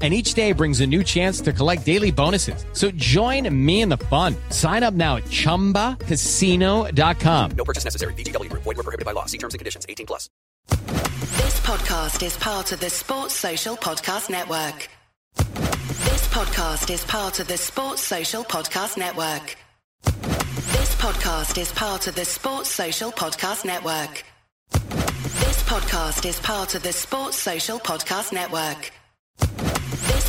And each day brings a new chance to collect daily bonuses. So join me in the fun. Sign up now at ChumbaCasino.com. No purchase necessary. VGW Group. Void where prohibited by law. See terms and conditions. 18+. This podcast is part of the Sports Social Podcast Network. This podcast is part of the Sports Social Podcast Network. This podcast is part of the Sports Social Podcast Network. This podcast is part of the Sports Social Podcast Network. This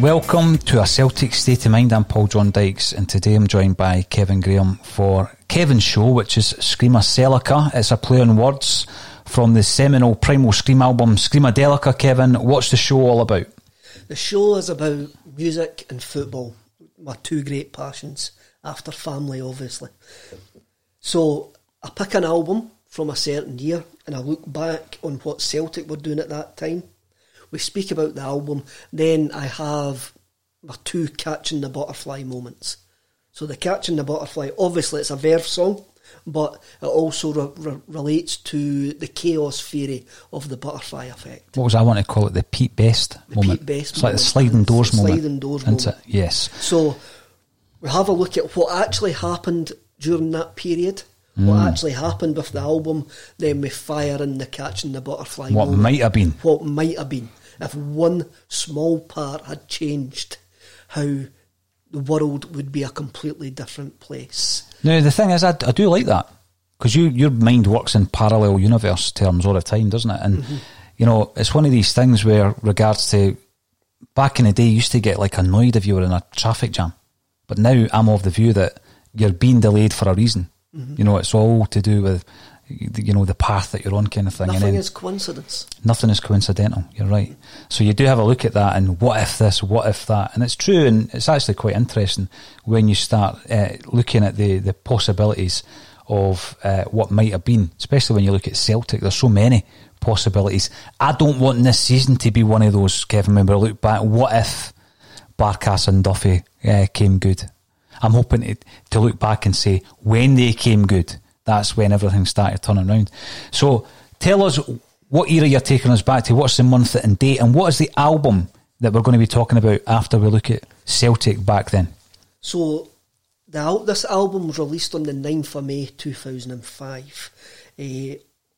Welcome to A Celtic State of Mind. I'm Paul John Dykes, and today I'm joined by Kevin Graham for Kevin's show, which is Screama Celica. It's a play on words from the seminal Primal Scream album, Screama Delica. Kevin, what's the show all about? The show is about music and football, my two great passions, after family, obviously. So I pick an album from a certain year, and I look back on what Celtic were doing at that time. We speak about the album, then I have my two Catching the Butterfly moments. So the Catching the Butterfly, obviously it's a verve song, but it also relates to the chaos theory of the butterfly effect. What was I want to call it? The Pete Best moment. Pete Best it's moment. Like the Sliding Doors moment. Sliding Doors moment. Yes. So we have a look at what actually happened during that period. What actually happened with the album, then we fire in the Catching the Butterfly. What moment. Might have been. What might have been. If one small part had changed, how the world would be a completely different place. Now, the thing is, I do like that, because your mind works in parallel universe terms all the time, doesn't it? And, you know, it's one of these things where, regards to, back in the day, you used to get, like, annoyed if you were in a traffic jam. But now I'm of the view that you're being delayed for a reason. You know, it's all to do with, you know, the path that you're on kind of thing. Nothing is coincidence. Nothing is coincidental, you're right. So you do have a look at that and what if this, what if that. And it's true, and it's actually quite interesting when you start looking at the possibilities of what might have been, especially when you look at Celtic. There's so many possibilities. I don't want this season to be one of those, Kevin, when we look back, what if Barkas and Duffy came good? I'm hoping to look back and say, when they came good, that's when everything started turning around. So tell us, what era you're taking us back to, what's the month and date, and what is the album that we're going to be talking about after we look at Celtic back then? So this album was released on the 9th of May 2005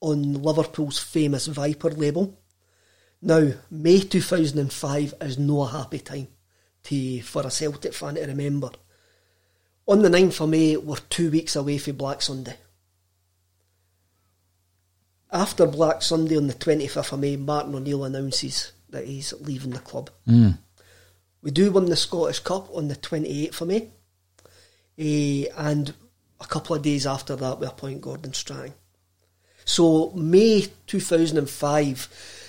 on Liverpool's famous Viper label. Now, May 2005 is no happy time for a Celtic fan to remember. On the 9th of May, we're 2 weeks away from Black Sunday. After Black Sunday on the 25th of May, Martin O'Neill announces that he's leaving the club. Mm. We do win the Scottish Cup on the 28th of May. And a couple of days after that, we appoint Gordon Strachan. So May 2005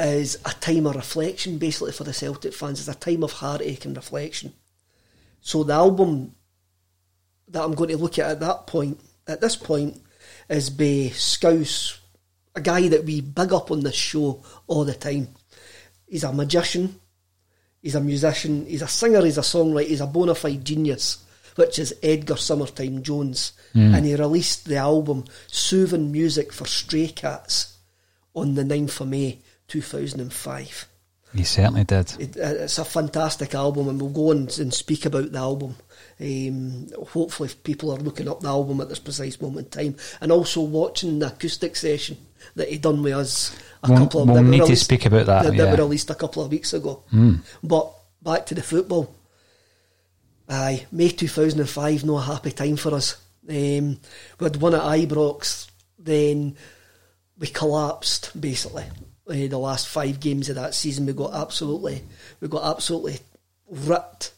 is a time of reflection, basically, for the Celtic fans. It's a time of heartache and reflection. So the album that I'm going to look at that point, at this point, is by Scouse, a guy that we big up on this show all the time. He's a magician, he's a musician, he's a singer, he's a songwriter, he's a bona fide genius, which is Edgar Summertime Jones. Mm. And he released the album Soothing Music for Stray Cats on the 9th of May 2005. He certainly did. It's a fantastic album, and we'll go on and speak about the album. Hopefully people are looking up the album at this precise moment in time, and also watching the acoustic session that he done with us that we released a couple of weeks ago. Mm. But back to the football. Aye, May 2005, no happy time for us. We'd won at Ibrox, then we collapsed basically. The last 5 games of that season, we got absolutely ripped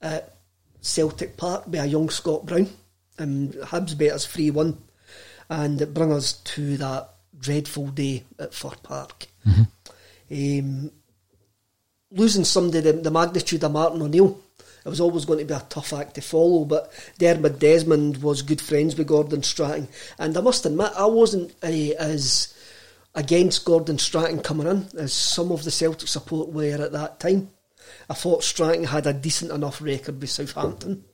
at Celtic Park by a young Scott Brown, and Hibs beat us 3-1, and it brought us to that dreadful day at Fir Park. Mm-hmm. Losing somebody the magnitude of Martin O'Neill, it was always going to be a tough act to follow, but Dermot Desmond was good friends with Gordon Strachan, and I must admit I wasn't as against Gordon Strachan coming in as some of the Celtic support were at that time. I thought Strachan had a decent enough record with Southampton,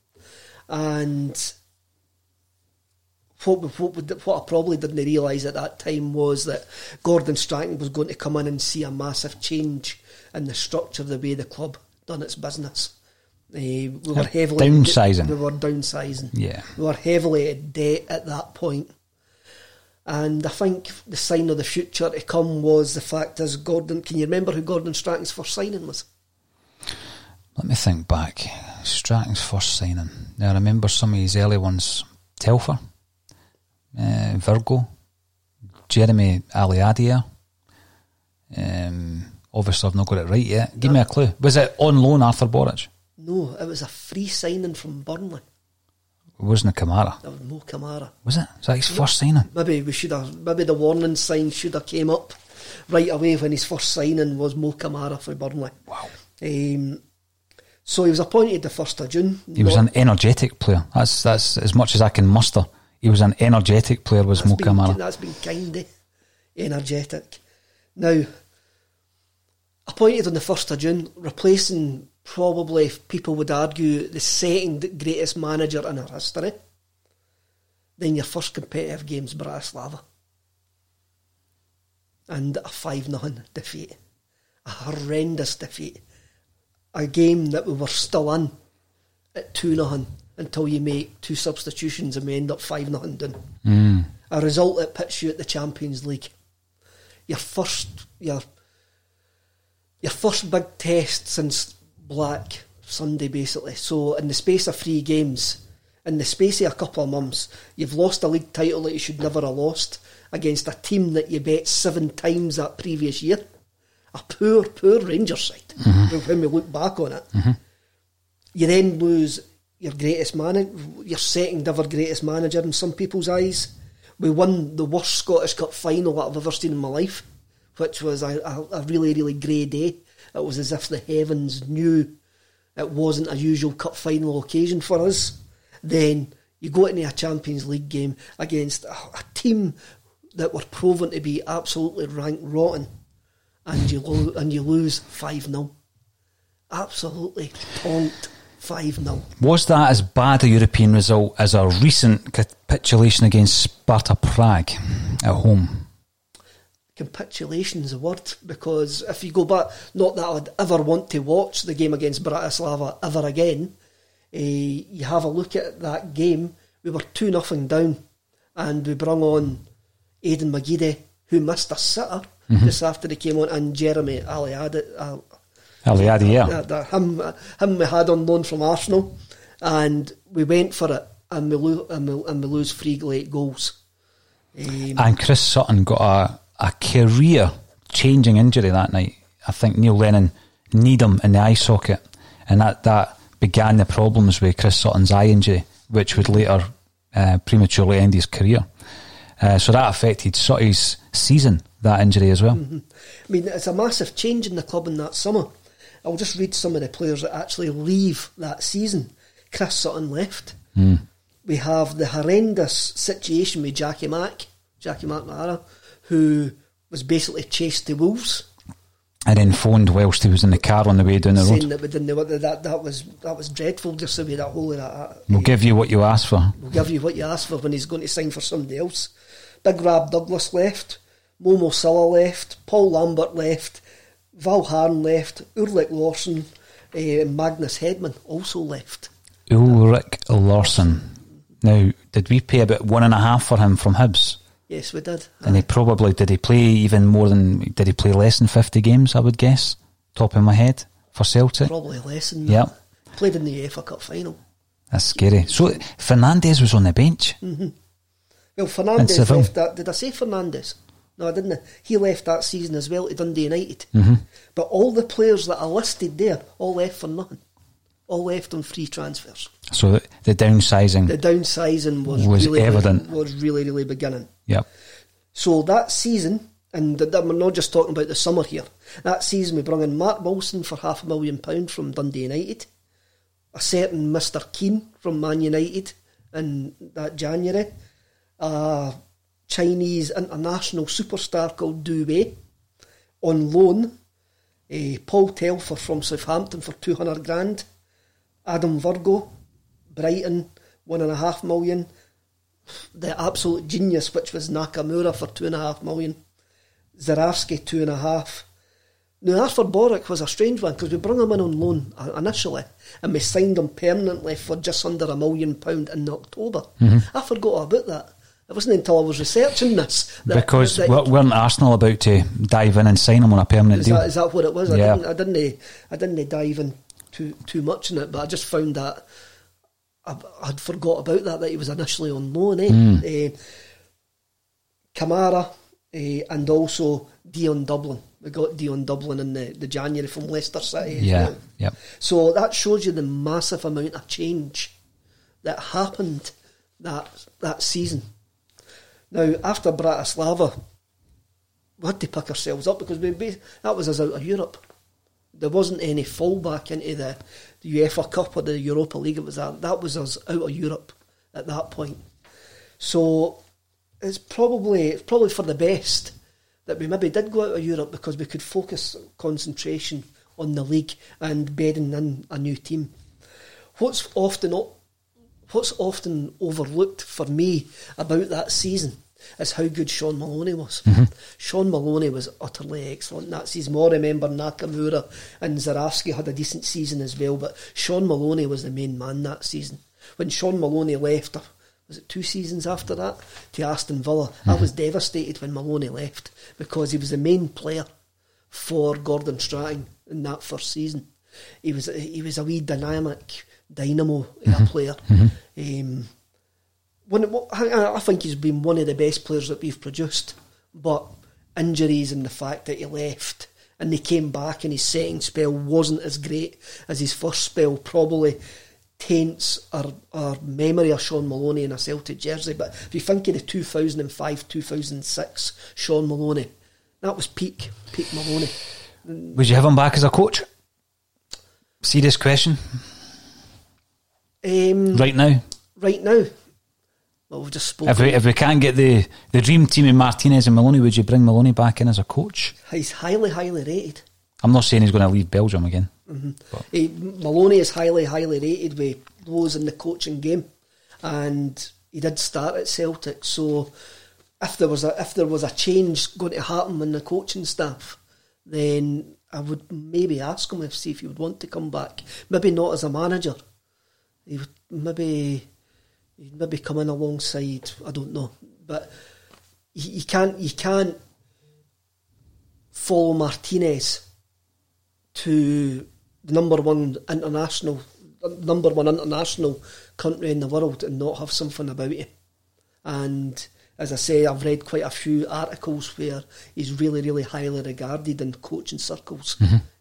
and what I probably didn't realise at that time was that Gordon Strachan was going to come in and see a massive change in the structure of the way the club done its business. We were downsizing. Yeah. We were heavily in debt at that point. And I think the sign of the future to come was the fact is Gordon. Can you remember who Gordon Strachan's first signing was? Let me think back. Strachan's first signing. Now, I remember some of his early ones. Telfer, Virgo, Jeremy Aliadier. Obviously, I've not got it right yet. Give me a clue. Was it on loan, Arthur Boric? No, it was a free signing from Burnley. It wasn't a Camara. It was Mo Camara. Was it? Was that his first signing? Maybe the warning sign should have came up right away when his first signing was Mo Camara for Burnley. Wow. So he was appointed the 1st of June. He was an energetic player. That's as much as I can muster. He was an energetic player, was Mo Camara. That's been kind of energetic. Now, appointed on the 1st of June, replacing probably, people would argue, the second greatest manager in our history. Then your first competitive game's Bratislava. And a 5-0 defeat. A horrendous defeat. A game that we were still in at 2-0 until you make 2 substitutions and we end up 5-0 down. Mm. A result that puts you at the Champions League. Your first big test since Black Sunday, basically. So in the space of 3 games, in the space of a couple of months, you've lost a league title that you should never have lost against a team that you bet 7 times that previous year. A poor, poor Rangers side. Mm-hmm. When we look back on it, mm-hmm. You then lose your greatest manager, your second ever greatest manager in some people's eyes. We won the worst Scottish Cup final that I've ever seen in my life, which was a really, really grey day. It was as if the heavens knew it wasn't a usual cup final occasion for us. Then you go into a Champions League game against a team that were proven to be absolutely rank rotten. And you lose 5-0. Absolutely tonked 5-0. Was that as bad a European result as a recent capitulation against Sparta Prague at home? capitulation's a word, because if you go back, not that I'd ever want to watch the game against Bratislava ever again, you have a look at that game, we were 2-0 down, and we brung on Aidan Magide, who missed a sitter just after he came on, and Jeremy Aliadier. Him we had on loan from Arsenal, and we went for it, and we lose 3 late goals. And Chris Sutton got a career-changing injury that night. I think Neil Lennon kneed him in the eye socket, and that began the problems with Chris Sutton's eye injury, which would later prematurely end his career. So that affected Sutton's season, that injury as well. I mean, it's a massive change in the club in that summer. I'll just read some of the players that actually leave that season. Chris Sutton left. We have the horrendous situation with Jackie McNamara, who was basically chased to Wolves. And then phoned whilst he was in the car on the way down the road. Saying that we didn't know that was dreadful, just the way that whole of that. We'll give you what you ask for. We'll give you what you ask for when he's going to sign for somebody else. Big Rab Douglas left, Momo Silla left, Paul Lambert left, Val Harn left, Ulrich Larsson, Magnus Hedman also left. Ulrich Larsson. Now, did we pay about 1.5 for him from Hibs? Yes, we did. And he probably, did he play less than 50 games, I would guess, top of my head, for Celtic? Probably less than that. Yeah. Played in the FA Cup final. That's scary. So, Fernandez was on the bench. Well, Fernandez left that. Did I say Fernandez? No, I didn't. He left that season as well to Dundee United. But all the players that I listed there, all left for nothing. All left on free transfers. So the downsizing. The downsizing was really evident. Was really, really beginning. Yeah. So that season, and we're not just talking about the summer here. That season, we brought in Mark Wilson for £500,000 from Dundee United, a certain Mr. Keane from Man United in that January, a Chinese international superstar called Duwei on loan, Paul Telfer from Southampton for £200,000. Adam Virgo, Brighton, 1.5 million. The absolute genius, which was Nakamura for 2.5 million. Zurawski, 2.5. Now, Arthur Boric was a strange one, because we brought him in on loan initially, and we signed him permanently for just under £1 million in October. I forgot all about that. It wasn't until I was researching this. Because weren't Arsenal about to dive in and sign him on a permanent deal? Is that what it was? Yeah. I didn't dive in too much in it, but I just found that I'd forgot about that he was initially on loan. Camara and also Dion Dublin. We got Dion Dublin in the January from Leicester City. Yeah. So that shows you the massive amount of change that happened that season. Now, after Bratislava, we had to pick ourselves up, because that was us out of Europe. There wasn't any fallback into the UEFA Cup or the Europa League. It was that was us out of Europe at that point. So it's probably for the best that we maybe did go out of Europe, because we could focus concentration on the league and bedding in a new team. What's often overlooked for me about that season is how good Sean Maloney was. Sean Maloney was utterly excellent that season. I remember Nakamura and Zurawski had a decent season as well, but Sean Maloney was the main man that season. When Sean Maloney left, was it 2 seasons after that, to Aston Villa, I was devastated when Maloney left, because he was the main player for Gordon Strachan in that first season. He was a wee dynamic dynamo player. I think he's been one of the best players that we've produced, but injuries and the fact that he left and he came back and his second spell wasn't as great as his first spell probably taints our memory of Sean Maloney in a Celtic jersey. But if you think of the 2005-2006 Sean Maloney, that was peak Maloney. Would you have him back as a coach? Serious question. Right now. Well, we've just spoken. If we can't get the dream team in Martinez and Maloney, would you bring Maloney back in as a coach? He's highly, highly rated. I'm not saying he's going to leave Belgium again. Maloney is highly, highly rated with those in the coaching game. And he did start at Celtic, so if there was a change going to happen in the coaching staff, then I would maybe ask him if he would want to come back. Maybe not as a manager. He would maybe come in alongside. I don't know, but you can't follow Martinez to the number one international country in the world and not have something about it. And as I say, I've read quite a few articles where he's really, really highly regarded in coaching circles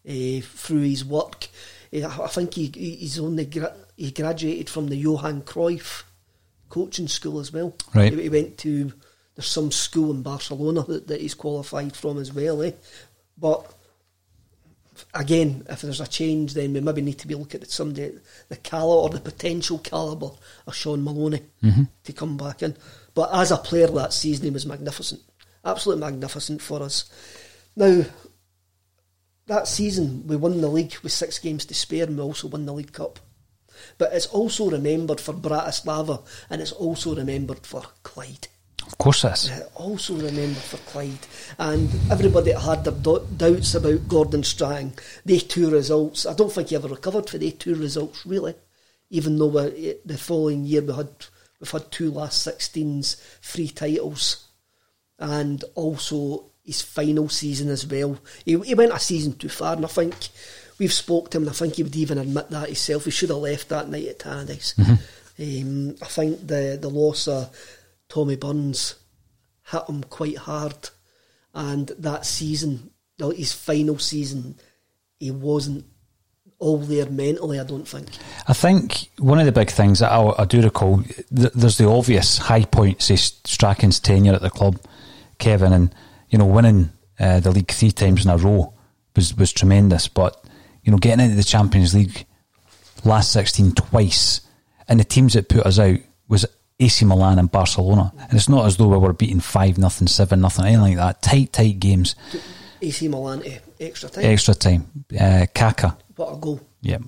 through his work. I think he graduated from the Johan Cruyff coaching school as well. Right. He went to, there's some school in Barcelona that he's qualified from as well. But again, if there's a change, then we maybe need to be looking at somebody the calibre or the potential calibre of Sean Maloney to come back in. But as a player that season, he was magnificent. Absolutely magnificent for us. Now, that season, we won the league with 6 games to spare, and we also won the League Cup. But it's also remembered for Bratislava, and it's also remembered for Clyde. Of course it is. Also remembered for Clyde. And everybody that had their doubts about Gordon Strachan, they 2 results, I don't think he ever recovered for they 2 results, really. Even though the following year we've had 2 last 16s, 3 titles, and also his final season as well. He went a season too far, and I think we've spoke to him, and I think he would even admit that himself. He should have left that night at Tannadice. I think the loss of Tommy Burns hit him quite hard, and that season, his final season, he wasn't all there mentally, I don't think. I think one of the big things that I do recall, there's the obvious high points of Strachan's tenure at the club, Kevin, and winning the league 3 times in a row was tremendous. But getting into the Champions League last 16 twice, and the teams that put us out was AC Milan and Barcelona, and it's not as though we were beating 5-0, 7-0, anything like that. Tight games. AC Milan extra time. Kaka. What a goal. Yeah.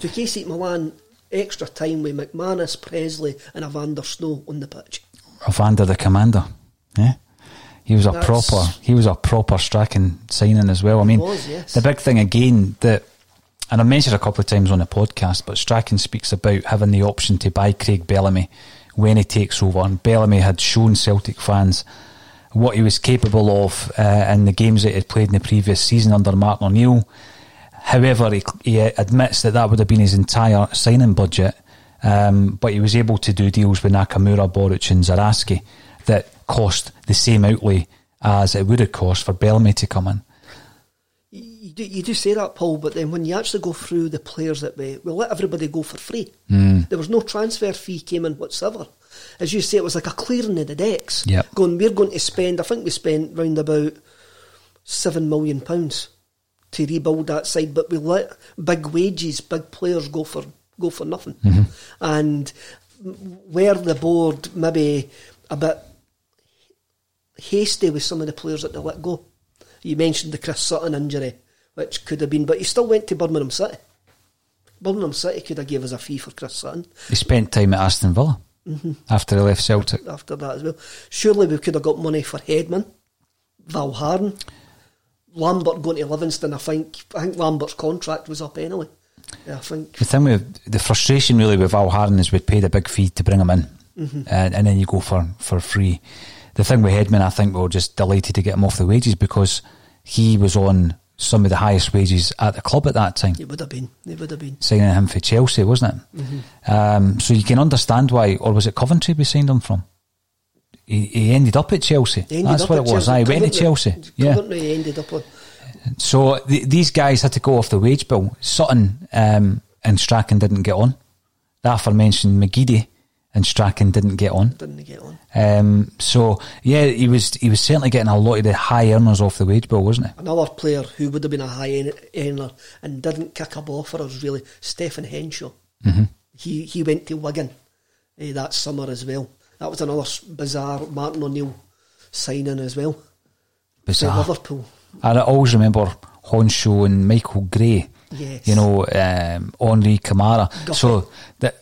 Took AC Milan extra time with McManus, Presley and Evander Snow on the pitch. Evander the commander. Yeah. He was a proper Strachan signing as well. I mean, yes. The big thing again that, and I mentioned a couple of times on the podcast, but Strachan speaks about having the option to buy Craig Bellamy when he takes over, and Bellamy had shown Celtic fans what he was capable of in the games that he had played in the previous season under Martin O'Neill. However, he admits that would have been his entire signing budget, but he was able to do deals with Nakamura, Boric and Zurawski that cost the same outlay as it would have cost for Bellamy to come in. You do say that, Paul, but then when you actually go through the players that we let everybody go for free. There was no transfer fee came in whatsoever. As you say, it was like a clearing of the decks. Yep. We're going to spend, I think we spent round about £7 million to rebuild that side, but we let big wages, big players go for nothing. And where the board maybe a bit hasty with some of the players that they let go. You mentioned the Chris Sutton injury, which could have been, but he still went to Birmingham City. Birmingham City could have gave us a fee for Chris Sutton. He spent time at Aston Villa after he left Celtic. After that as well. Surely we could have got money for Hedman, Valgaeren, Lambert going to Livingston. I think Lambert's contract was up anyway. Yeah, I think the thing with the frustration really with Valgaeren is we paid a big fee to bring him in, and then you go for free. The thing with Hedman, I think we were just delighted to get him off the wages because he was on some of the highest wages at the club at that time. It would have been signing him for Chelsea, wasn't it? So you can understand why. Or was it Coventry we signed him from? He ended up at Chelsea. That's what it was. He went to Chelsea. Yeah. He ended up on. So these guys had to go off the wage bill. Sutton and Strachan didn't get on. The aforementioned McGeady and Strachan didn't get on. So yeah, he was certainly getting a lot of the high earners off the wage bill, wasn't he? Another player who would have been a high earner and didn't kick a ball for us really, Stephen Henshaw. He went to Wigan that summer as well. That was another bizarre Martin O'Neill signing as well. Bizarre. Liverpool. And I always remember Honshaw and Michael Gray Yes. You know, Henri, Camara. So, the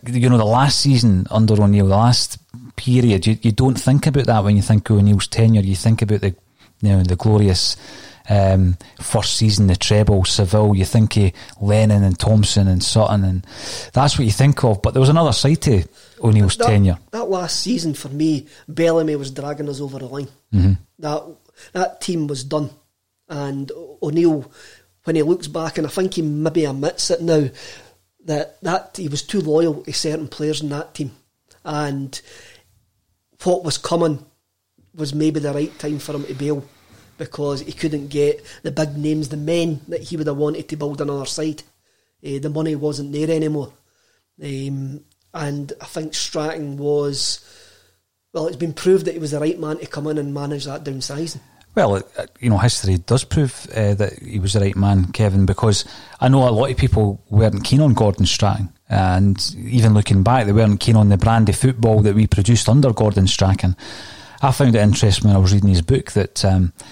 last season under O'Neill, the last period, you don't think about that when you think of O'Neill's tenure. You think about the glorious first season, the treble, Seville. You think of Lennon and Thompson and Sutton, and that's what you think of. But there was another side to O'Neill's tenure. That last season, for me, Bellamy was dragging us over the line. Mm-hmm. That team was done. And O'Neill, when he looks back, and I think he maybe admits it now, that he was too loyal to certain players in that team. And what was coming was maybe the right time for him to bail, because he couldn't get the big names, the men that he would have wanted to build another side. The money wasn't there anymore. And I think Strachan was... Well, it's been proved that he was the right man to come in and manage that downsizing. Well, history does prove that he was the right man, Kevin, because I know a lot of people weren't keen on Gordon Strachan. And even looking back, they weren't keen on the brand of football that we produced under Gordon Strachan. I found it interesting when I was reading his book that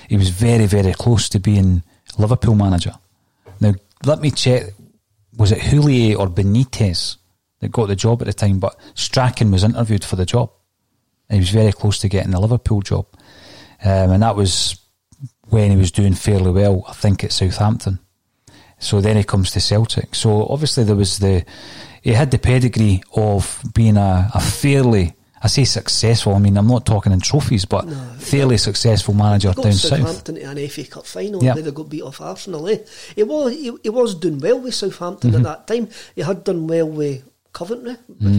he was very, very close to being Liverpool manager. Now, let me check. Was it Houllier or Benitez that got the job at the time? But Strachan was interviewed for the job. And he was very close to getting the Liverpool job. And that was when he was doing fairly well, I think, at Southampton. So then he comes to Celtic. So obviously there was he had the pedigree of being a fairly, I say successful, I mean I'm not talking in trophies, but fairly successful manager down south. Southampton to an FA Cup final, yep. They got beat off Arsenal, eh? He was doing well with Southampton mm-hmm. at that time. He had done well with Coventry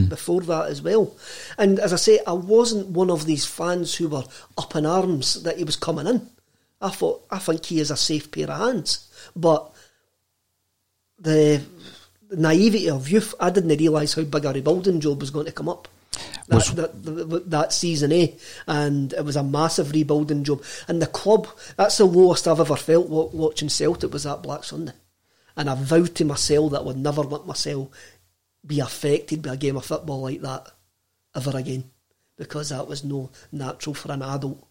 before that as well, and as I say, I wasn't one of these fans who were up in arms that he was coming in. I think he is a safe pair of hands, but the naivety of youth, I didn't realise how big a rebuilding job was going to come up that season, eh? And it was a massive rebuilding job, and the club, that's the lowest I've ever felt watching Celtic was that Black Sunday, and I vowed to myself that I would never let myself be affected by a game of football like that ever again, because that was no natural for an adult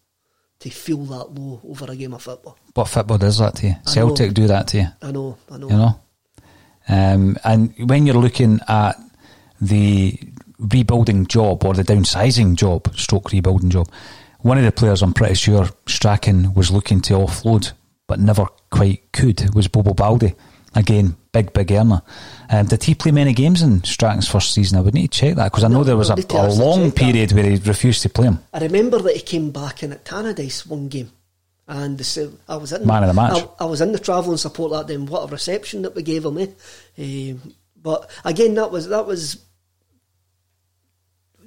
to feel that low over a game of football. But football does that to you. Celtic do that to you. I know. You know? And when you're looking at the rebuilding job or the downsizing job, stroke rebuilding job, one of the players I'm pretty sure Strachan was looking to offload but never quite could was Bobo Baldi. Again, big earner. Did he play many games in Strachan's first season? I would need to check that, because I know there was a long period where he refused to play him. I remember that he came back in at Tannadice one game, and I was in man of the match. I was in the travelling support that day, and what a reception that we gave him, eh? But again, that was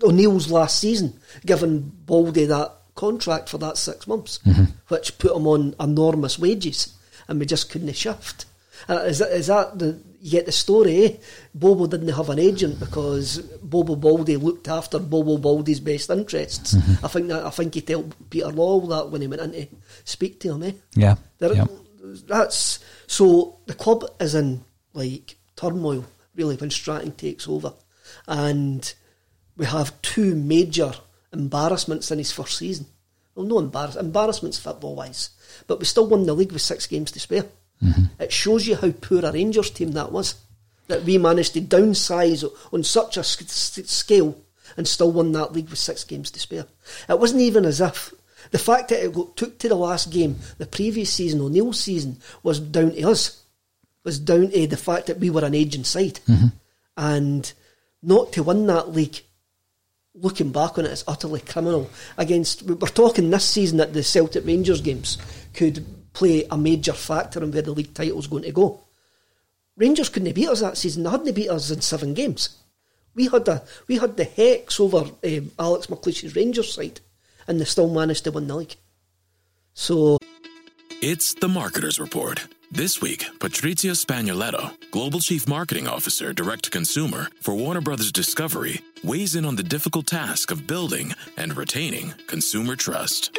O'Neill's last season, giving Baldy that contract for that 6 months, mm-hmm. which put him on enormous wages, and we just couldn't shift. You get the story, eh? Bobo didn't have an agent because Bobo Baldi looked after Bobo Baldi's best interests. Mm-hmm. I think he told Peter Law that when he went in to speak to him, eh? Yeah. That's so the club is in turmoil really when Strachan takes over, and we have two major embarrassments in his first season. Well, no embarrassments football wise, but we still won the league with 6 games to spare. Mm-hmm. It shows you how poor a Rangers team that was, that we managed to downsize on such a scale and still won that league with 6 games to spare. It wasn't even as if the fact that it took to the last game the previous season, O'Neill's season, was down to us, was down to the fact that we were an aging side, mm-hmm. and not to win that league, looking back on it, is utterly criminal. We're talking this season that the Celtic Rangers games could play a major factor in where the league title's going to go. Rangers couldn't beat us that season. They hadn't beat us in 7 games. We had the hex over Alex McLeish's Rangers side, and they still managed to win the league. So it's the Marketer's Report. This week, Patrizia Spagnoletto, Global Chief Marketing Officer, Direct to Consumer for Warner Brothers Discovery, weighs in on the difficult task of building and retaining consumer trust.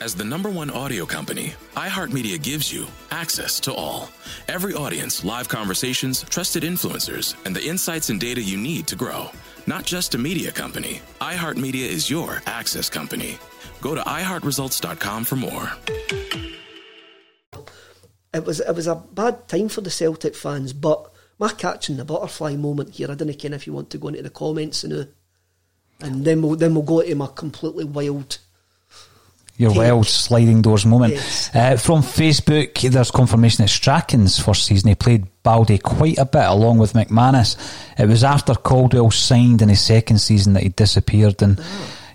As the #1 audio company, iHeartMedia gives you access to all. Every audience, live conversations, trusted influencers, and the insights and data you need to grow. Not just a media company, iHeartMedia is your access company. Go to iHeartResults.com for more. It was a bad time for the Celtic fans, but my catching the butterfly moment here, I don't know if you want to go into the comments and then we'll go to my completely wild... Your wild sliding doors moment. Yes. From Facebook, there's confirmation that Strachan's first season, he played Baldy quite a bit along with McManus. It was after Caldwell signed in his second season that he disappeared. And,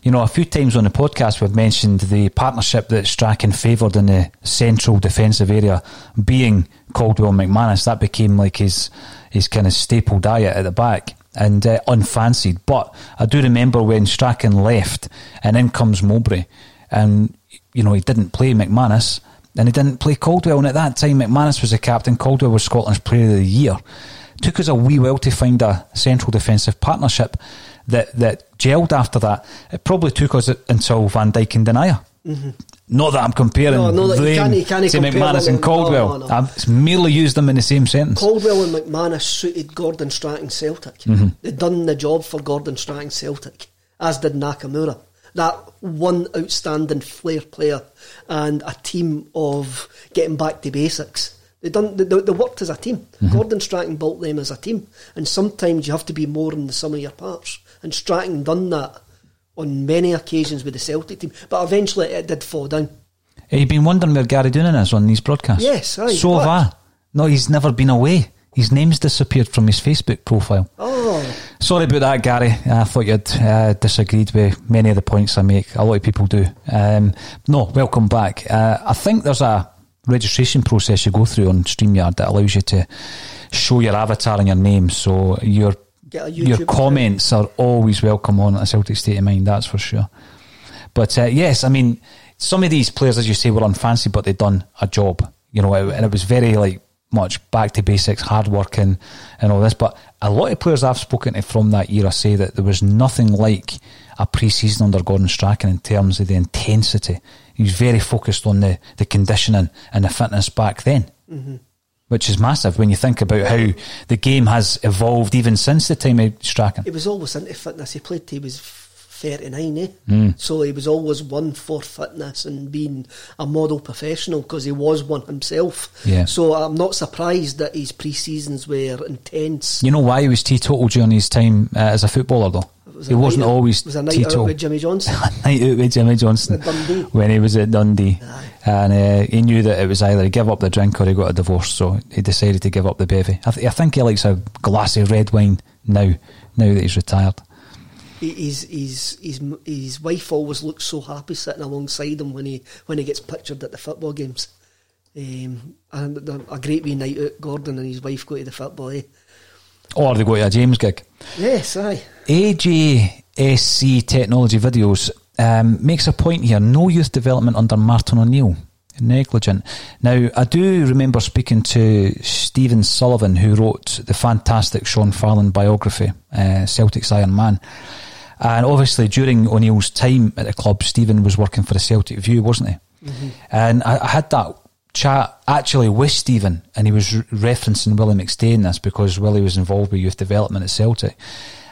you know, a few times on the podcast we've mentioned the partnership that Strachan favoured in the central defensive area being Caldwell and McManus. That became like his kind of staple diet at the back. And unfancied. But I do remember when Strachan left and in comes Mowbray. And, you know, he didn't play McManus and he didn't play Caldwell. And at that time, McManus was the captain. Caldwell was Scotland's player of the year. It took us a wee while to find a central defensive partnership that gelled after that. It probably took us until Van Dijk and Denier. Mm-hmm. Not that I'm comparing them to McManus and Caldwell. No. I've merely used them in the same sentence. Caldwell and McManus suited Gordon Strachan Celtic. Mm-hmm. They'd done the job for Gordon Strachan Celtic, as did Nakamura. That one outstanding flair player and a team of getting back to basics. They worked as a team. Mm-hmm. Gordon Strachan built them as a team, and sometimes you have to be more in the sum of your parts. And Strachan done that on many occasions with the Celtic team, but eventually it did fall down. Have you been wondering where Gary Doonan is on these broadcasts? Yes, aye. So have I. No, he's never been away. His name's disappeared from his Facebook profile. Oh. Sorry about that, Gary. I thought you'd disagreed with many of the points I make. A lot of people do. No, welcome back. I think there's a registration process you go through on StreamYard that allows you to show your avatar and your name, so your comments are always welcome on A Celtic State of Mind, that's for sure. But yes, I mean, some of these players, as you say, were unfancy, but they'd done a job. You know, and it was very, like, much back to basics, hard work and all this, but a lot of players I've spoken to from that era say that there was nothing like a pre-season under Gordon Strachan in terms of the intensity. He was very focused on the conditioning and the fitness back then, mm-hmm. which is massive when you think about how the game has evolved even since the time of Strachan. He was always into fitness. He played till he was 39, eh? Mm. So he was always one for fitness and being a model professional, because he was one himself. Yeah. So I'm not surprised that his pre-seasons were intense. You know why he was teetotal during his time as a footballer, though? It was a night out with Jimmy Johnson. A night out with Jimmy Johnson when he was at Dundee. Aye. And he knew that it was either he gave up the drink or he got a divorce, so he decided to give up the bevy. I think he likes a glassy red wine now that he's retired. His wife always looks so happy sitting alongside him when he gets pictured at the football games. And a great wee night out, Gordon and his wife go to the football, eh? Or they go to a James gig. Yes, aye. AJSC Technology Videos makes a point here. No youth development under Martin O'Neill. Negligent. Now, I do remember speaking to Stephen Sullivan, who wrote the fantastic Sean Farland biography, Celtic's Iron Man. And obviously, during O'Neill's time at the club, Stephen was working for the Celtic View, wasn't he? Mm-hmm. And I had that chat actually with Stephen, and he was referencing Willie McStay in this because Willie was involved with youth development at Celtic.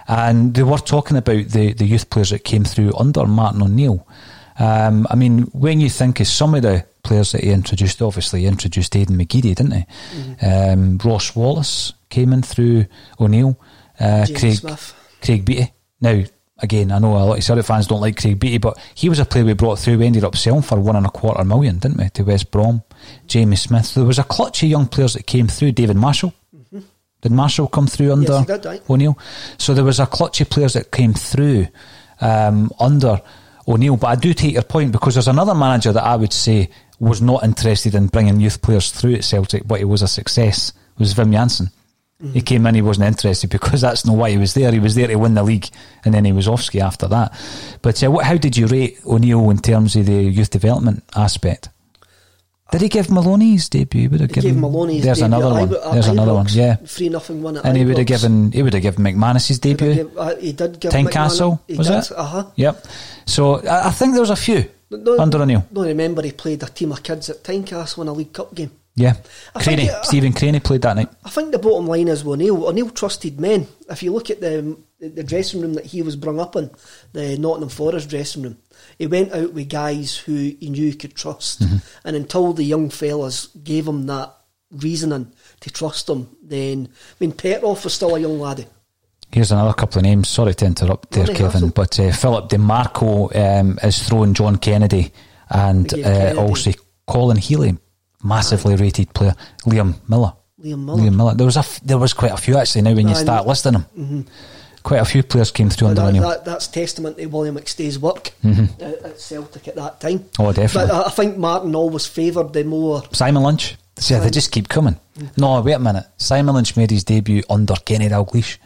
And they were talking about the youth players that came through under Martin O'Neill. I mean, when you think of some of the players that he introduced, obviously he introduced Aidan McGeady, didn't he? Mm-hmm. Ross Wallace came in through O'Neill. Craig Beattie. Now, again, I know a lot of Celtic fans don't like Craig Beattie, but he was a player we brought through. We ended up selling for $1.25 million, didn't we, to West Brom. Jamie Smith. There was a clutch of young players that came through. David Marshall. Mm-hmm. Did Marshall come through under O'Neill? So there was a clutch of players that came through under O'Neill. But I do take your point, because there's another manager that I would say was not interested in bringing youth players through at Celtic, but he was a success. It was Wim Janssen. Mm-hmm. He came in, he wasn't interested, because that's not why he was there. He was there to win the league, and then he was off ski after that. But how did you rate O'Neill in terms of the youth development aspect? Did he give Maloney his debut? Would have given Maloney his debut. There's another one. Yeah, 3-0 win at and Ibrox. He would have given McManus his debut. He did give Tynecastle. Was it? Yep. So I think there was a few under O'Neill. No, remember he played a team of kids at Tynecastle in a League Cup game. Yeah, Stephen Craney played that night. I think the bottom line is O'Neill trusted men. If you look at the dressing room that he was brung up in, the Nottingham Forest dressing room, he went out with guys who he knew he could trust. Mm-hmm. And until the young fellas gave him that reasoning to trust them, then... I mean, Petrov was still a young laddie. Here's another couple of names. Sorry to interrupt there, Kevin, but Philip DeMarco has thrown John Kennedy and also Colin Healy. Massively rated player, Liam Miller. There was quite a few actually. Now when you start listing them, mm-hmm. quite a few players came through under O'Neill. That's testament to William McStay's work mm-hmm. at Celtic at that time. Oh, definitely. But I think Martin always favoured the more Simon Lynch. See, they just keep coming. Mm-hmm. No, wait a minute. Simon Lynch made his debut under Kenny Dalglish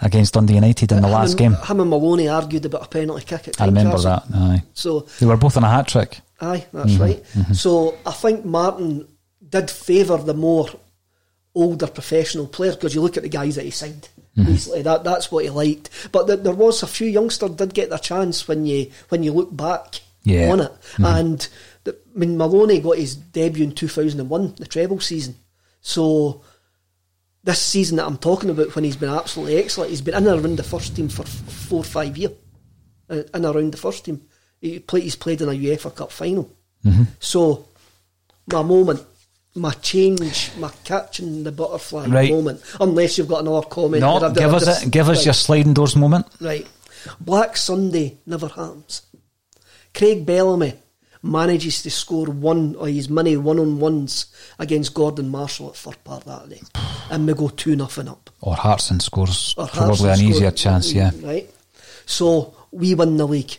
against Dundee United in the last game. Him and Maloney argued about a penalty kick at Tynecastle. I remember that. Aye. So they were both on a hat trick. Aye, that's mm-hmm, right. Mm-hmm. So I think Martin did favour the more older professional player because you look at the guys that he signed mm-hmm. recently. That's what he liked. But there was a few youngsters did get their chance when you look back on it. Mm-hmm. And Maloney got his debut in 2001, the treble season. So this season that I'm talking about, when he's been absolutely excellent, he's been in and around the first team for 4 or 5 years. He's played in a UEFA Cup final. Mm-hmm. So, my moment, my change, my catching the butterfly moment. Unless you've got another comment. No, give us your sliding doors moment. Right. Black Sunday never happens. Craig Bellamy manages to score one of his many one-on-ones against Gordon Marshall at Fir Park that day. And we go 2-0 up. Or Hartson scores. Easier chance, yeah. Right. So, we win the league.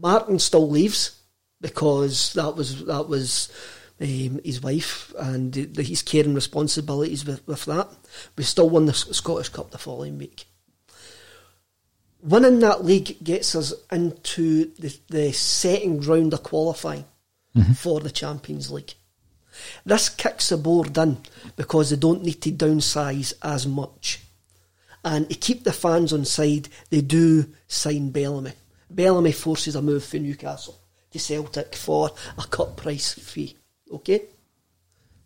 Martin still leaves because that was his wife and he's carrying responsibilities with that. We still won the Scottish Cup the following week. Winning that league gets us into the second round of qualifying mm-hmm. for the Champions League. This kicks the board in because they don't need to downsize as much. And to keep the fans on side, they do sign Bellamy. Bellamy forces a move for Newcastle to Celtic for a cut price fee. Okay?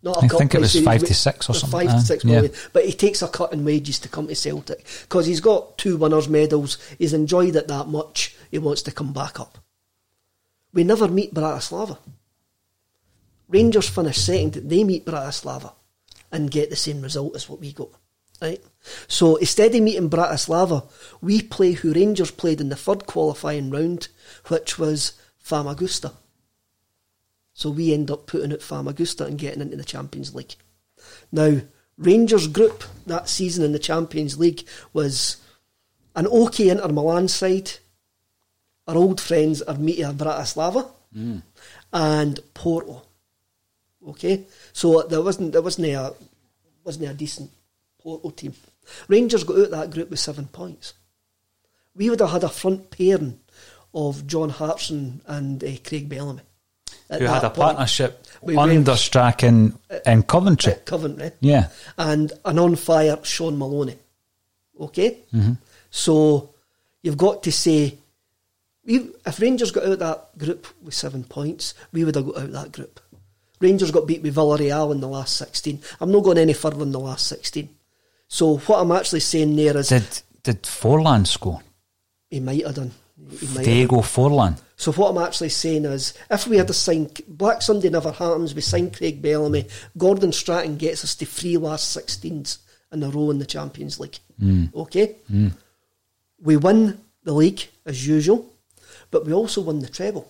I think it was 5 to 6 or something. 5 to 6 million. Yeah. But he takes a cut in wages to come to Celtic because he's got 2 winners' medals. He's enjoyed it that much. He wants to come back up. We never meet Bratislava. Rangers finish second. They meet Bratislava and get the same result as what we got. Right? So instead of meeting Bratislava, we play who Rangers played in the third qualifying round, which was Famagusta. So we end up putting out Famagusta and getting into the Champions League. Now, Rangers' group that season in the Champions League was an okay Inter Milan side, our old friends are meeting Bratislava, and Porto. Okay? So there wasn't a decent Porto team. Rangers got out of that group with 7 points. We would have had a front pairing of John Hartson and Craig Bellamy. Who had a partnership under Strachan in Coventry. Coventry. Yeah. And an on-fire Sean Maloney. Okay? Mm-hmm. So you've got to say, if Rangers got out of that group with 7 points, we would have got out of that group. Rangers got beat with Villarreal in the last 16. I'm not going any further than the last 16. So what I'm actually saying there is... Did Forlan score? He might have done. Diego Forlan. So what I'm actually saying is, if we had to sign... Black Sunday never happens, we sign Craig Bellamy, Gordon Strachan gets us to 3 last 16s in a row in the Champions League. Mm. Okay? Mm. We win the league, as usual, but we also win the treble,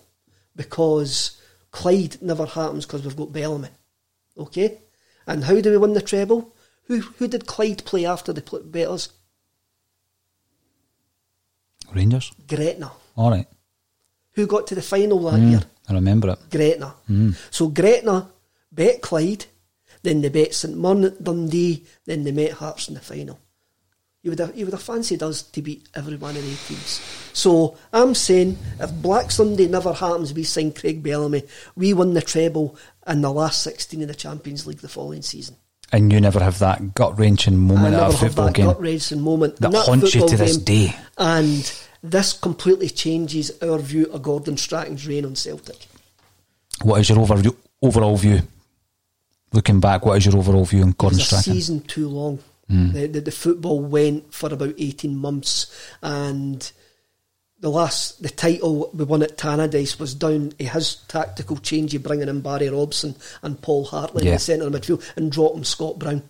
because Clyde never happens because we've got Bellamy. Okay? And how do we win the treble? Who did Clyde play after they beat us? Rangers? Gretna. All right. Who got to the final that year? I remember it. Gretna. Mm. So Gretna bet Clyde, then they bet St Mirren at Dundee, then they met Hearts in the final. You would have fancied us to beat every one of their teams. So I'm saying, if Black Sunday never happens, we sign Craig Bellamy, we win the treble, in the last 16 of the Champions League the following season. And you never have that gut-wrenching moment at a football game. Gut-wrenching moment that haunts you to this day. And this completely changes our view of Gordon Strachan's reign on Celtic. What is your overall view? Looking back, what is your overall view on Gordon Strachan? A season too long. The football went for about 18 months, and the title we won at Tannadice was down to his tactical change of bringing in Barry Robson and Paul Hartley in the centre of the midfield and dropping Scott Brown.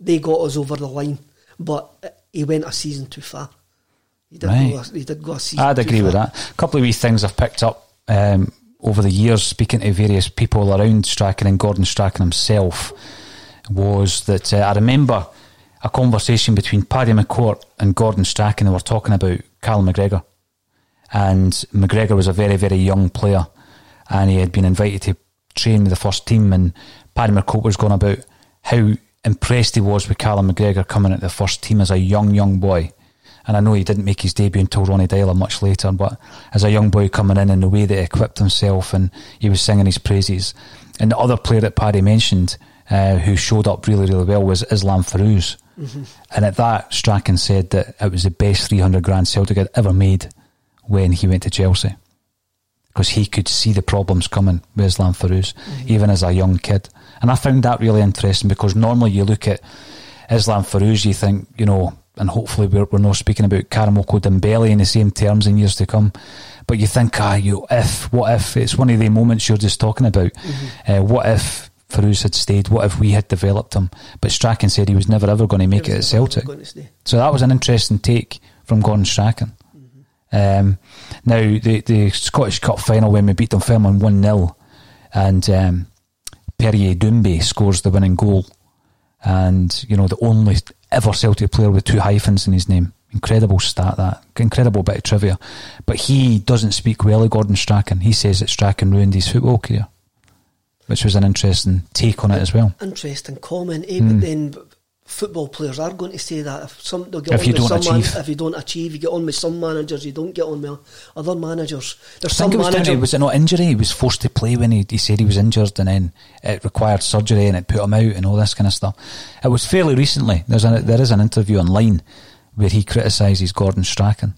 They got us over the line, but he went a season too far. He did go a season I'd agree with that. A couple of wee things I've picked up over the years, speaking to various people around Strachan and Gordon Strachan himself, was that I remember a conversation between Paddy McCourt and Gordon Strachan. They were talking about Callum McGregor, and McGregor was a very, very young player, and he had been invited to train with the first team, and Paddy McCourt was going about how impressed he was with Callum McGregor coming at the first team as a young boy. And I know he didn't make his debut until Ronnie Dyler much later, but as a young boy coming in and the way that he equipped himself, and he was singing his praises. And the other player that Paddy mentioned who showed up really, really well was Islam Farouz. Mm-hmm. And at that, Strachan said that it was the best 300 grand Celtic had ever made when he went to Chelsea, because he could see the problems coming with Islam Farouz, even as a young kid. And I found that really interesting, because normally you look at Islam Farouz, you think, you know, and hopefully we're not speaking about Karamoko Dembele in the same terms in years to come, but you think, what if? It's one of the moments you're just talking about. What if Farouz had stayed? What if we had developed him? But Strachan said he was never ever going to make it at Celtic. So that was an interesting take from Gordon Strachan. Now the Scottish Cup final, when we beat Dunfermline 1-0, and Perrier Dumbe scores the winning goal, and you know, the only ever Celtic player with two hyphens in his name. Incredible stat, that. Incredible bit of trivia. But he doesn't speak well of Gordon Strachan. He says that Strachan ruined his football career, which was an interesting take on it as well. Interesting comment, eh? But then football players are going to say that if you don't achieve, you get on with some managers, you don't get on with other managers. Was it not injury? He was forced to play when he said he was injured, and then it required surgery and it put him out and all this kind of stuff. It was fairly recently. There is an interview online where he criticises Gordon Strachan.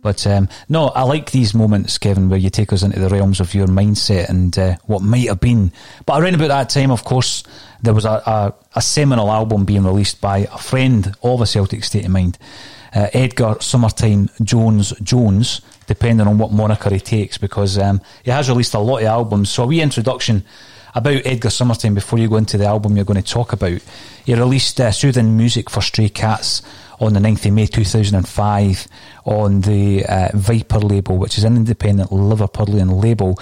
But no, I like these moments, Kevin, where you take us into the realms of your mindset and what might have been. But around about that time, of course, there was a seminal album being released by a friend of a Celtic state of mind, Edgar Summertime Jones, depending on what moniker he takes, because he has released a lot of albums. So a wee introduction about Edgar Summertime before you go into the album you're going to talk about. He released Soothing Music for Stray Cats on the 9th of May 2005 on the Viper label, which is an independent Liverpudlian label.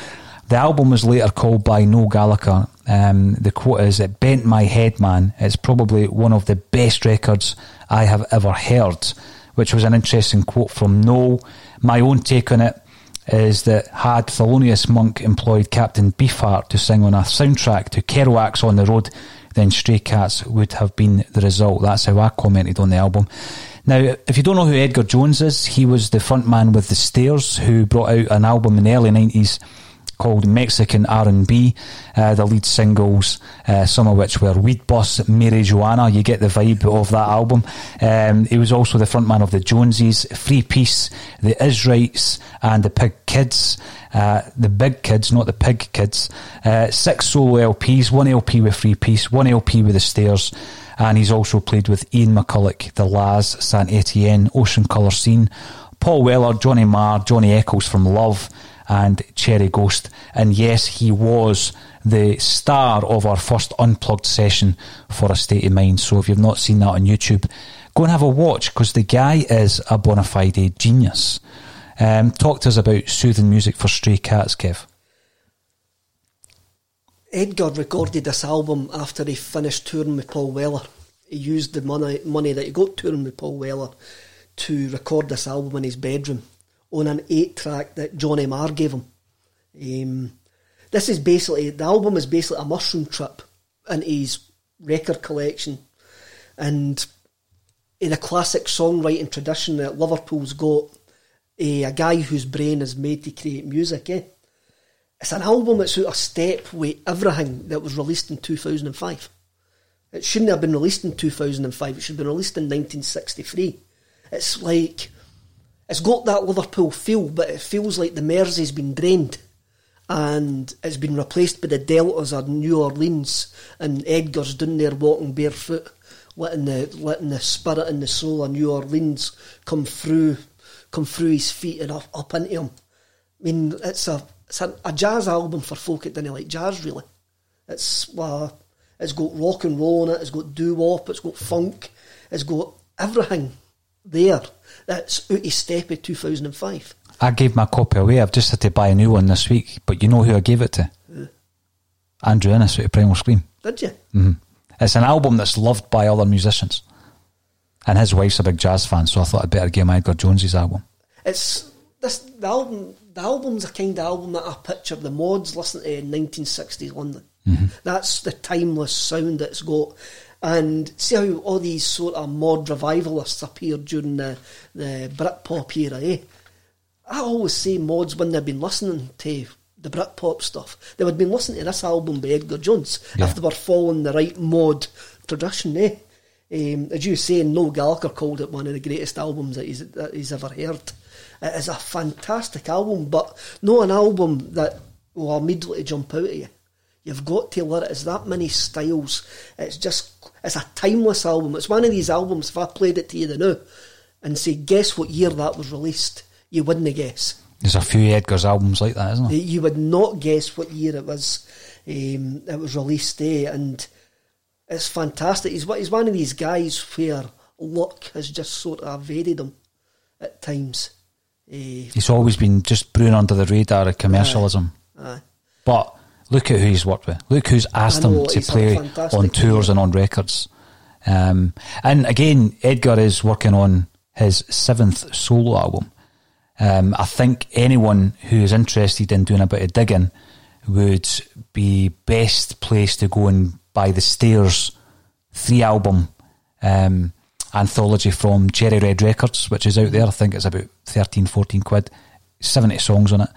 The album was later called by Noel Gallagher. The quote is, "It bent my head, man. It's probably one of the best records I have ever heard," which was an interesting quote from Noel. My own take on it is that had Thelonious Monk employed Captain Beefheart to sing on a soundtrack to Kerouac's On the Road, then Stray Cats would have been the result. That's how I commented on the album. Now, if you don't know who Edgar Jones is, he was the frontman with The Stairs, who brought out an album in the early 90s called Mexican R&B. The lead singles, some of which were Weed Bus, Mary Joanna. You get the vibe of that album. He was also the frontman of the Joneses, Free Peace, the Israelites, and the Pig Kids. The Big Kids, not the Pig Kids. 6 solo LPs, 1 LP with Free Peace, 1 LP with The Stairs. And he's also played with Ian McCulloch, The Laz, Saint Etienne, Ocean Colour Scene, Paul Weller, Johnny Marr, Johnny Eccles from Love, and Cherry Ghost. And yes, he was the star of our first Unplugged session for A State of Mind. So if you've not seen that on YouTube, go and have a watch, because the guy is a bona fide genius. Talk to us about Soothing Music for Stray Cats, Kev. Edgar recorded this album after he finished touring with Paul Weller. He used the money that he got touring with Paul Weller to record this album in his bedroom on an 8-track that Johnny Marr gave him. The album is basically a mushroom trip into his record collection, and in a classic songwriting tradition that Liverpool's got, a guy whose brain is made to create music, It's an album that's out of step with everything that was released in 2005. It shouldn't have been released in 2005. It should have been released in 1963. It's like... It's got that Liverpool feel, but it feels like the Mersey's been drained and it's been replaced by the Deltas or New Orleans and Edgar's down there walking barefoot, letting the spirit and the soul of New Orleans come through his feet and up into him. I mean, it's a jazz album for folk that didn't like jazz, really. It's got rock and roll in it, it's got doo-wop, it's got funk, it's got everything there that's out of step of 2005. I gave my copy away. I've just had to buy a new one this week, but you know who I gave it to? Who? Andrew Innes out of Primal Scream. Did you? Mm-hmm. It's an album that's loved by other musicians, and his wife's a big jazz fan, so I thought I'd better give him Edgar Jones's album. The album's a kind of album that I picture the mods listening to in 1960s London. Mm-hmm. That's the timeless sound that it's got. And see how all these sort of mod revivalists appeared during the Britpop era, eh? I always say mods, when they've been listening to the Britpop stuff, they would have been listening to this album by Edgar Jones, yeah, if they were following the right mod tradition, eh? As you say, Noel Gallagher called it one of the greatest albums that he's ever heard. It is a fantastic album, but not an album that will immediately jump out at you. You've got to learn it. It's that many styles. It's a timeless album. It's one of these albums, if I played it to you now and say, guess what year that was released, you wouldn't guess. There's a few Edgar's albums like that, isn't there? You would not guess what year it was released, eh? And it's fantastic. He's one of these guys where luck has just sort of evaded him at times. He's always been just brewing under the radar of commercialism. Aye. But... look at who he's worked with. Look who's asked him to play on tours and on records. And again, Edgar is working on his 7th solo album. I think anyone who is interested in doing a bit of digging would be best placed to go and buy the Stairs 3-album anthology from Cherry Red Records, which is out there. I think it's about 13, 14 quid. 70 songs on it.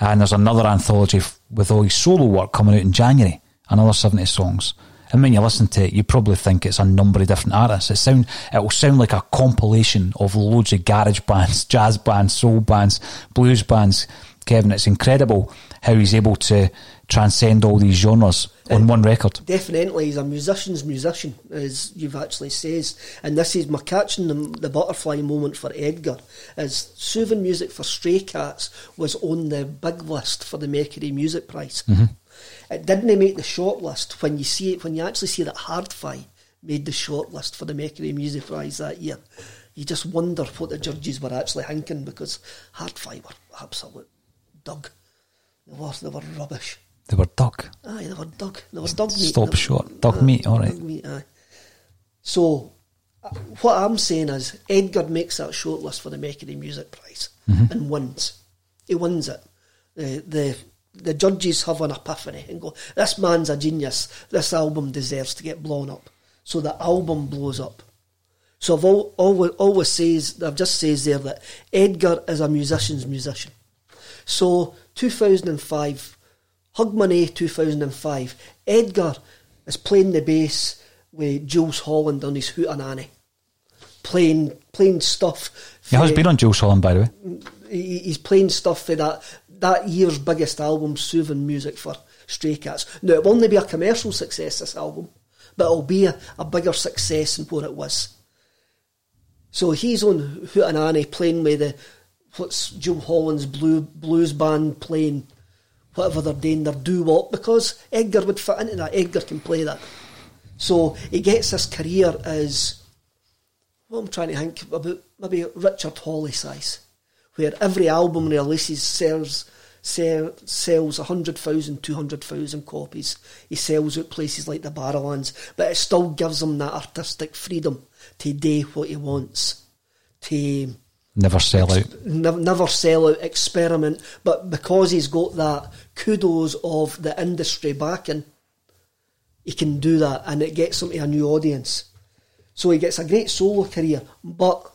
And there's another anthology with all his solo work coming out in January, another 70 songs. And when you listen to it, you probably think it's a number of different artists. It will sound like a compilation of loads of garage bands, jazz bands, soul bands, blues bands. Kevin, it's incredible how he's able to transcend all these genres on one record. Definitely, he's a musician's musician, as you've actually says. And this is my catching the butterfly moment for Edgar, as soothing music for Stray Cats was on the big list for the Mercury Music Prize. Mm-hmm. It didn't make the short list. When you actually see that Hardfy made the short list for the Mercury Music Prize that year, you just wonder what the judges were actually thinking, because Hardfy were absolute dog. They were rubbish. They were dog. Aye, they were dog. They were dog meat. Stop short. Dog meat, all right. Dog meat, aye. So, what I'm saying is, Edgar makes that shortlist for the Mercury Music Prize, mm-hmm, and wins. He wins it. The judges have an epiphany and go, this man's a genius. This album deserves to get blown up. So the album blows up. So I've always says, I've just says there that Edgar is a musician's musician. So 2005, Hogmanay 2005, Edgar is playing the bass with Jules Holland on his Hootenanny, playing stuff. He has been on Jules Holland, by the way. He's playing stuff for that year's biggest album, Soothing Music for Stray Cats. Now, it will only be a commercial success, this album, but it'll be a bigger success than what it was. So he's on Hootenanny playing with what's Joe Holland's blues band playing, whatever they're doing, their doo-wop, because Edgar would fit into that. Edgar can play that. So he gets his career as, well, I'm trying to think about maybe Richard Hawley size, where every album releases sells 100,000, 200,000 copies. He sells out places like the Barrowlands, but it still gives him that artistic freedom to do what he wants, to... Never sell out, experiment, but because he's got that kudos of the industry backing, he can do that, and it gets him to a new audience. So he gets a great solo career, but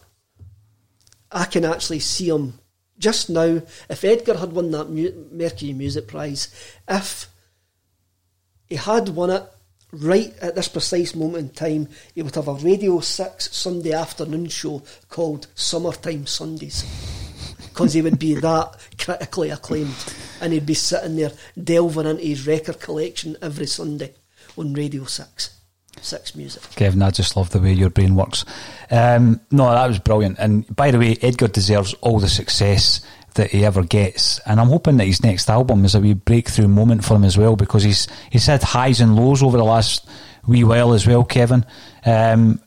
I can actually see him just now, if Edgar had won that Mercury Music Prize, if he had won it right at this precise moment in time, he would have a Radio 6 Sunday afternoon show called Summertime Sundays, because he would be that critically acclaimed, and he'd be sitting there delving into his record collection every Sunday on Radio 6. Six Music. Kevin, I just love the way your brain works. No, that was brilliant. And by the way, Edgar deserves all the success that he ever gets, and I'm hoping that his next album is a wee breakthrough moment for him as well, because he's had highs and lows over the last wee while as well, Kevin. And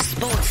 Sports